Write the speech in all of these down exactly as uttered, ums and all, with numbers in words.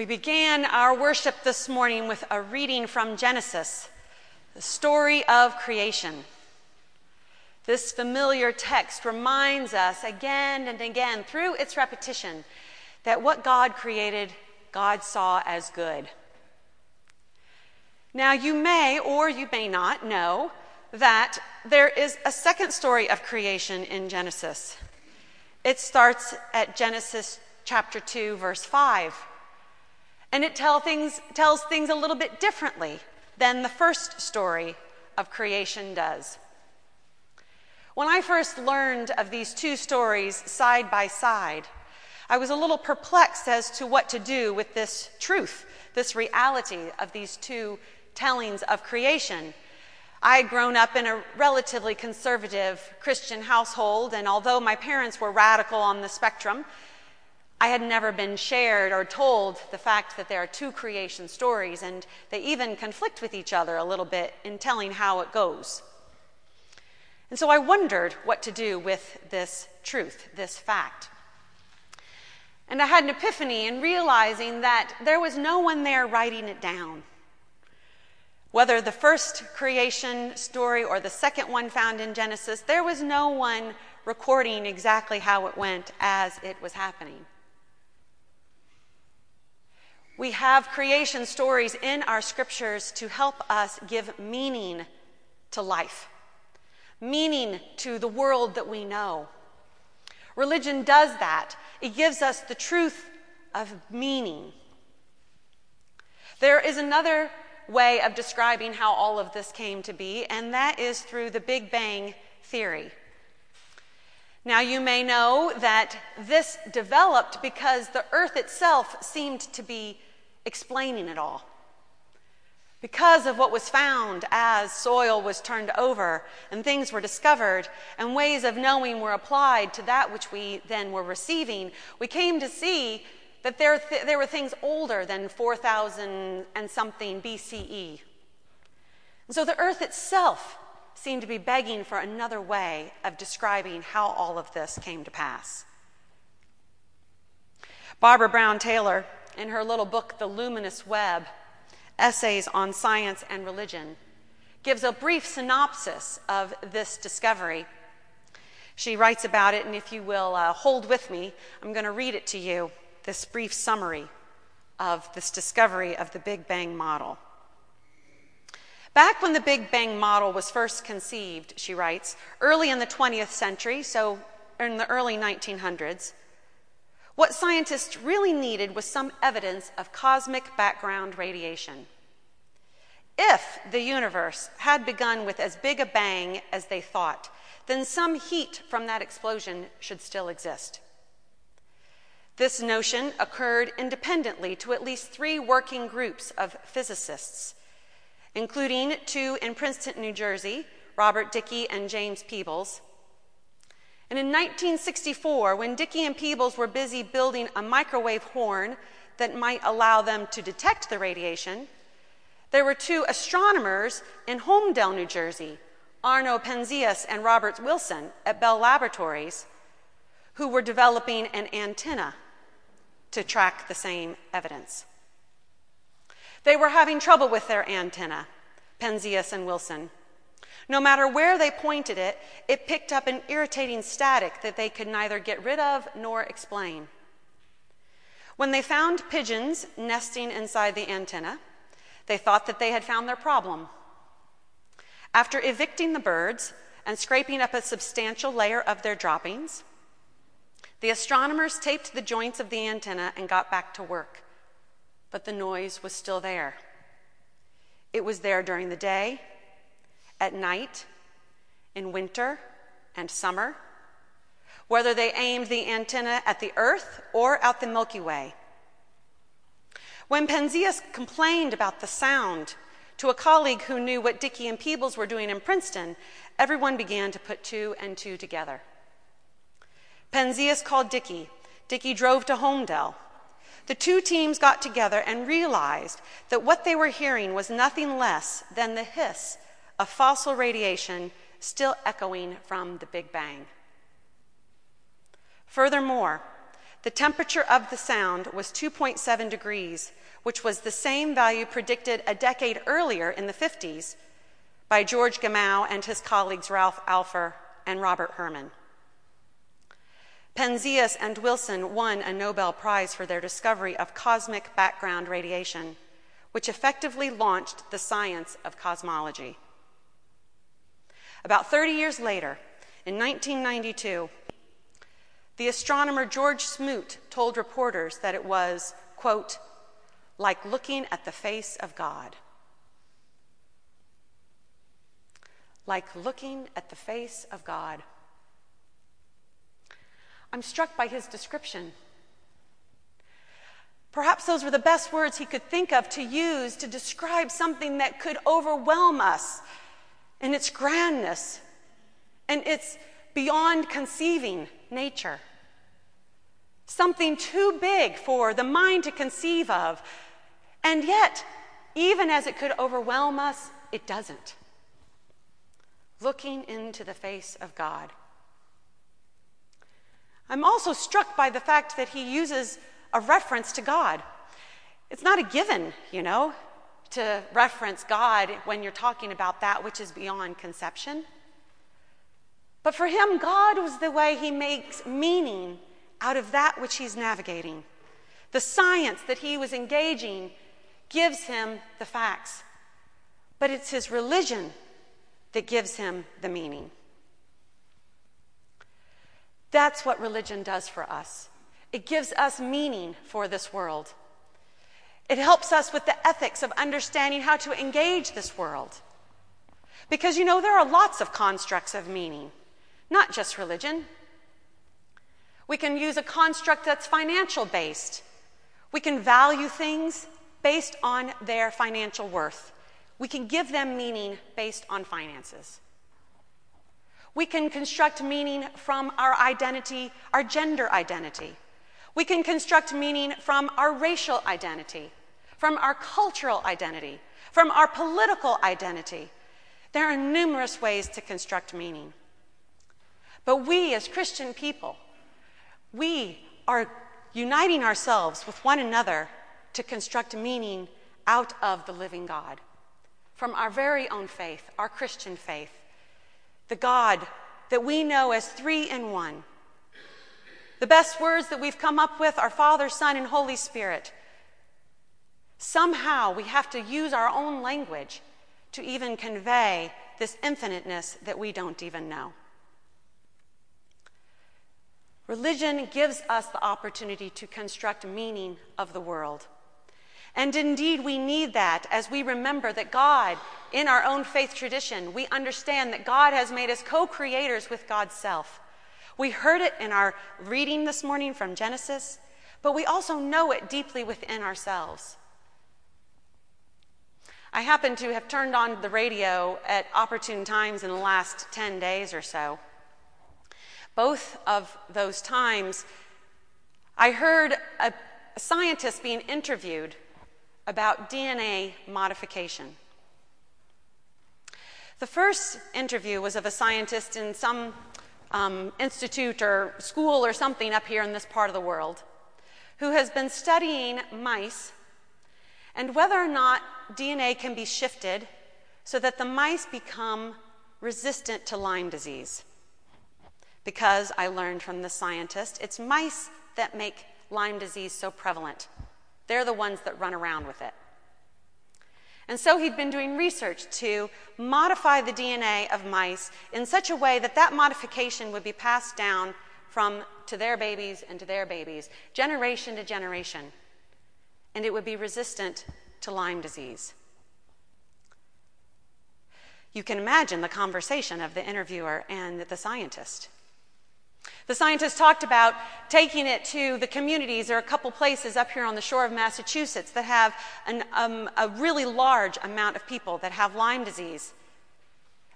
We began our worship this morning with a reading from Genesis, the story of creation. This familiar text reminds us again and again through its repetition that what God created, God saw as good. Now you may or you may not know that there is a second story of creation in Genesis. It starts at Genesis chapter two, verse five, and it tell things, tells things a little bit differently than the first story of creation does. When I first learned of these two stories side by side, I was a little perplexed as to what to do with this truth, this reality of these two tellings of creation. I had grown up in a relatively conservative Christian household, and although my parents were radical on the spectrum, I had never been shared or told the fact that there are two creation stories, and they even conflict with each other a little bit in telling how it goes. And so I wondered what to do with this truth, this fact. And I had an epiphany in realizing that there was no one there writing it down. Whether the first creation story or the second one found in Genesis, there was no one recording exactly how it went as it was happening. We have creation stories in our scriptures to help us give meaning to life. Meaning to the world that we know. Religion does that. It gives us the truth of meaning. There is another way of describing how all of this came to be, and that is through the Big Bang Theory. Now you may know that this developed because the Earth itself seemed to be explaining it all. Because of what was found as soil was turned over and things were discovered and ways of knowing were applied to that which we then were receiving, we came to see that there, th- there were things older than four thousand and something B C E. And so the earth itself seemed to be begging for another way of describing how all of this came to pass. Barbara Brown Taylor, in her little book, The Luminous Web, Essays on Science and Religion, gives a brief synopsis of this discovery. She writes about it, and if you will uh, hold with me, I'm going to read it to you, this brief summary of this discovery of the Big Bang model. Back when the Big Bang model was first conceived, she writes, early in the twentieth century, so in the early nineteen hundreds, what scientists really needed was some evidence of cosmic background radiation. If the universe had begun with as big a bang as they thought, then some heat from that explosion should still exist. This notion occurred independently to at least three working groups of physicists, including two in Princeton, New Jersey, Robert Dickey and James Peebles. And in nineteen sixty-four, when Dickey and Peebles were busy building a microwave horn that might allow them to detect the radiation, there were two astronomers in Holmdel, New Jersey, Arno Penzias and Robert Wilson at Bell Laboratories, who were developing an antenna to track the same evidence. They were having trouble with their antenna, Penzias and Wilson. No matter where they pointed it, it picked up an irritating static that they could neither get rid of nor explain. When they found pigeons nesting inside the antenna, they thought that they had found their problem. After evicting the birds and scraping up a substantial layer of their droppings, the astronomers taped the joints of the antenna and got back to work. But the noise was still there. It was there during the day, at night, in winter and summer, whether they aimed the antenna at the Earth or out the Milky Way. When Penzias complained about the sound to a colleague who knew what Dickey and Peebles were doing in Princeton, everyone began to put two and two together. Penzias called Dickey. Dickey drove to Holmdel. The two teams got together and realized that what they were hearing was nothing less than the hiss of fossil radiation still echoing from the Big Bang. Furthermore, The temperature of the sound was two point seven degrees, which was the same value predicted a decade earlier in the fifties by George Gamow and his colleagues Ralph Alpher and Robert Herman. Penzias and Wilson won a Nobel Prize for their discovery of cosmic background radiation, which effectively launched the science of cosmology. About thirty years later, in nineteen ninety-two, the astronomer George Smoot told reporters that it was, quote, like looking at the face of God. Like looking at the face of God. I'm struck by his description. Perhaps those were the best words he could think of to use to describe something that could overwhelm us in its grandness and its beyond conceiving nature. Something too big for the mind to conceive of, and yet, even as it could overwhelm us, it doesn't. Looking into the face of God. I'm also struck by the fact that he uses a reference to God. It's not a given, you know, to reference God when you're talking about that which is beyond conception. But for him, God was the way he makes meaning out of that which he's navigating. The science that he was engaging gives him the facts, but it's his religion that gives him the meaning. That's what religion does for us. It gives us meaning for this world. It helps us with the ethics of understanding how to engage this world. Because, you know, there are lots of constructs of meaning, not just religion. We can use a construct that's financial-based. We can value things based on their financial worth. We can give them meaning based on finances. We can construct meaning from our identity, our gender identity. We can construct meaning from our racial identity, from our cultural identity, from our political identity. There are numerous ways to construct meaning. But we, as Christian people, we are uniting ourselves with one another to construct meaning out of the living God, from our very own faith, our Christian faith, the God that we know as three in one. The best words that we've come up with are Father, Son, and Holy Spirit. Somehow we have to use our own language to even convey this infiniteness that we don't even know. Religion gives us the opportunity to construct meaning of the world. And indeed, we need that as we remember that God, in our own faith tradition, we understand that God has made us co-creators with God's self. We heard it in our reading this morning from Genesis, but we also know it deeply within ourselves. I happen to have turned on the radio at opportune times in the last ten days or so. Both of those times, I heard a, a scientist being interviewed about D N A modification. The first interview was of a scientist in some um, institute or school or something up here in this part of the world who has been studying mice and whether or not D N A can be shifted so that the mice become resistant to Lyme disease. Because I learned from the scientist, it's mice that make Lyme disease so prevalent. They're the ones that run around with it. And so he'd been doing research to modify the D N A of mice in such a way that that modification would be passed down from to their babies and to their babies, generation to generation, and it would be resistant to Lyme disease. You can imagine the conversation of the interviewer and the scientist. The scientist talked about taking it to the communities. There are a couple places up here on the shore of Massachusetts that have an, um, a really large amount of people that have Lyme disease.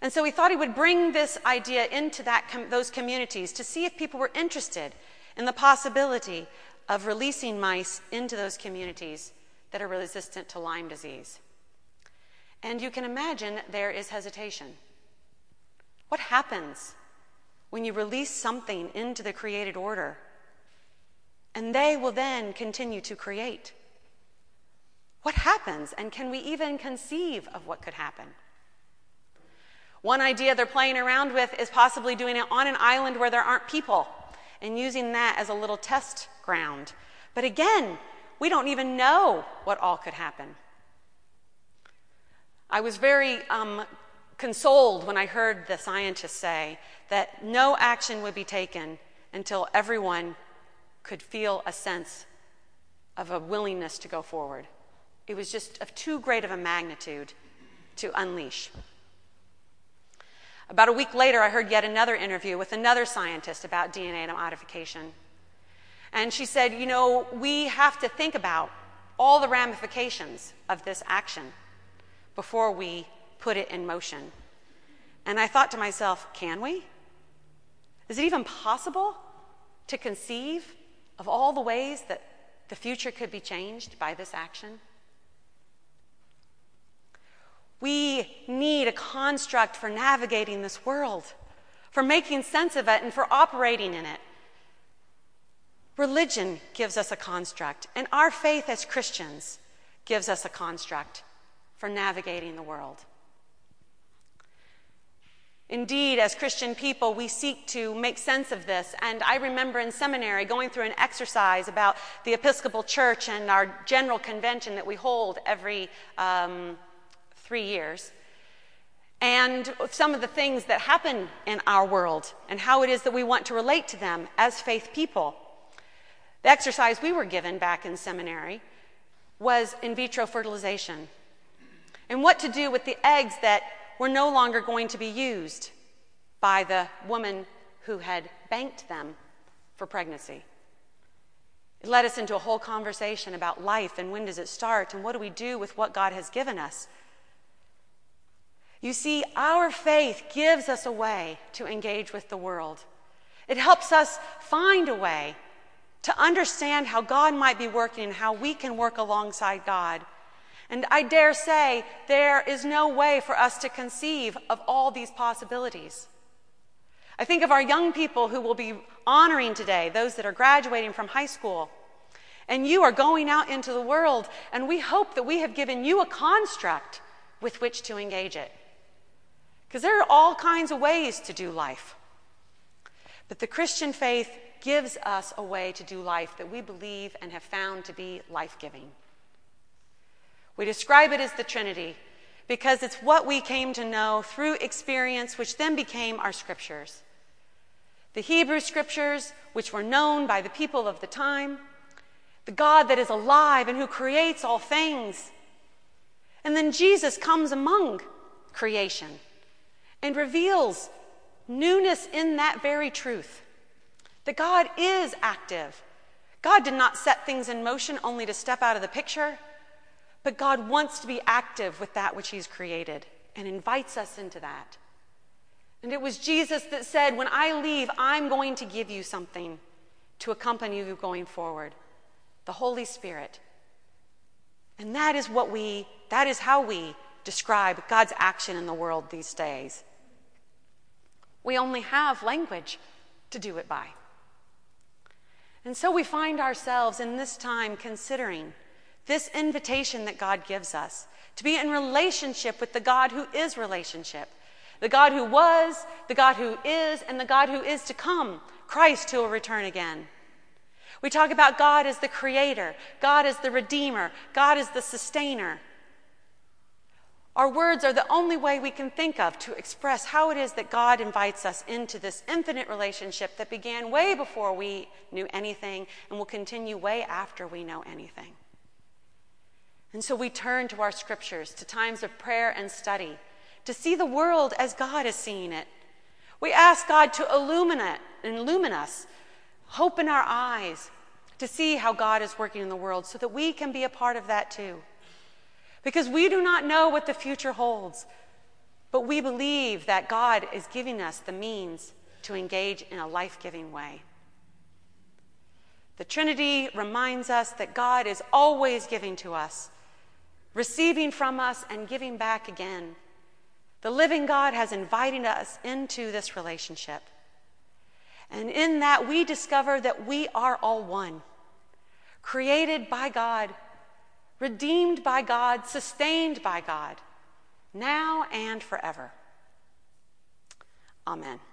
And so he thought he would bring this idea into that com- those communities to see if people were interested in the possibility of releasing mice into those communities that are resistant to Lyme disease. And you can imagine there is hesitation. What happens when you release something into the created order? and they will then continue to create. What happens, and can we even conceive of what could happen? One idea they're playing around with is possibly doing it on an island where there aren't people and using that as a little test ground. But again, we don't even know what all could happen. I was very um, consoled when I heard the scientists say that no action would be taken until everyone could feel a sense of a willingness to go forward. It was just of too great of a magnitude to unleash. About a week later, I heard yet another interview with another scientist about D N A modification. And she said, you know, we have to think about all the ramifications of this action before we put it in motion. And I thought to myself, can we? Is it even possible to conceive of all the ways that the future could be changed by this action? We need a construct for navigating this world, for making sense of it, and for operating in it. Religion gives us a construct, and our faith as Christians gives us a construct for navigating the world. Indeed, as Christian people, we seek to make sense of this, and I remember in seminary going through an exercise about the Episcopal Church and our general convention that we hold every um, three years, and some of the things that happen in our world and how it is that we want to relate to them as faith people. The exercise we were given back in seminary was in vitro fertilization and what to do with the eggs that were no longer going to be used by the woman who had banked them for pregnancy. It led us into a whole conversation about life and when does it start and what do we do with what God has given us. You see, our faith gives us a way to engage with the world. It helps us find a way to understand how God might be working and how we can work alongside God. And I dare say there is no way for us to conceive of all these possibilities. I think of our young people who will be honoring today, those that are graduating from high school. And you are going out into the world, and we hope that we have given you a construct with which to engage it. Because there are all kinds of ways to do life. But the Christian faith gives us a way to do life that we believe and have found to be life-giving. We describe it as the Trinity because it's what we came to know through experience, which then became our scriptures. The Hebrew scriptures, which were known by the people of the time, the God that is alive and who creates all things. And then Jesus comes among creation and reveals newness in that very truth, that God is active. God did not set things in motion only to step out of the picture. But God wants to be active with that which he's created and invites us into that. And it was Jesus that said, when I leave, I'm going to give you something to accompany you going forward, the Holy Spirit. And that is what we, that is how we describe God's action in the world these days. We only have language to do it by. And so we find ourselves in this time considering this invitation that God gives us to be in relationship with the God who is relationship, the God who was, the God who is, and the God who is to come, Christ who will return again. We talk about God as the creator, God as the redeemer, God as the sustainer. Our words are the only way we can think of to express how it is that God invites us into this infinite relationship that began way before we knew anything and will continue way after we know anything. And so we turn to our scriptures, to times of prayer and study, to see the world as God is seeing it. We ask God to illuminate and illumine us, open our eyes to see how God is working in the world so that we can be a part of that too. Because we do not know what the future holds, but we believe that God is giving us the means to engage in a life-giving way. The Trinity reminds us that God is always giving to us, receiving from us and giving back again. The living God has invited us into this relationship. And in that, we discover that we are all one. created by God, redeemed by God, sustained by God, now and forever. Amen.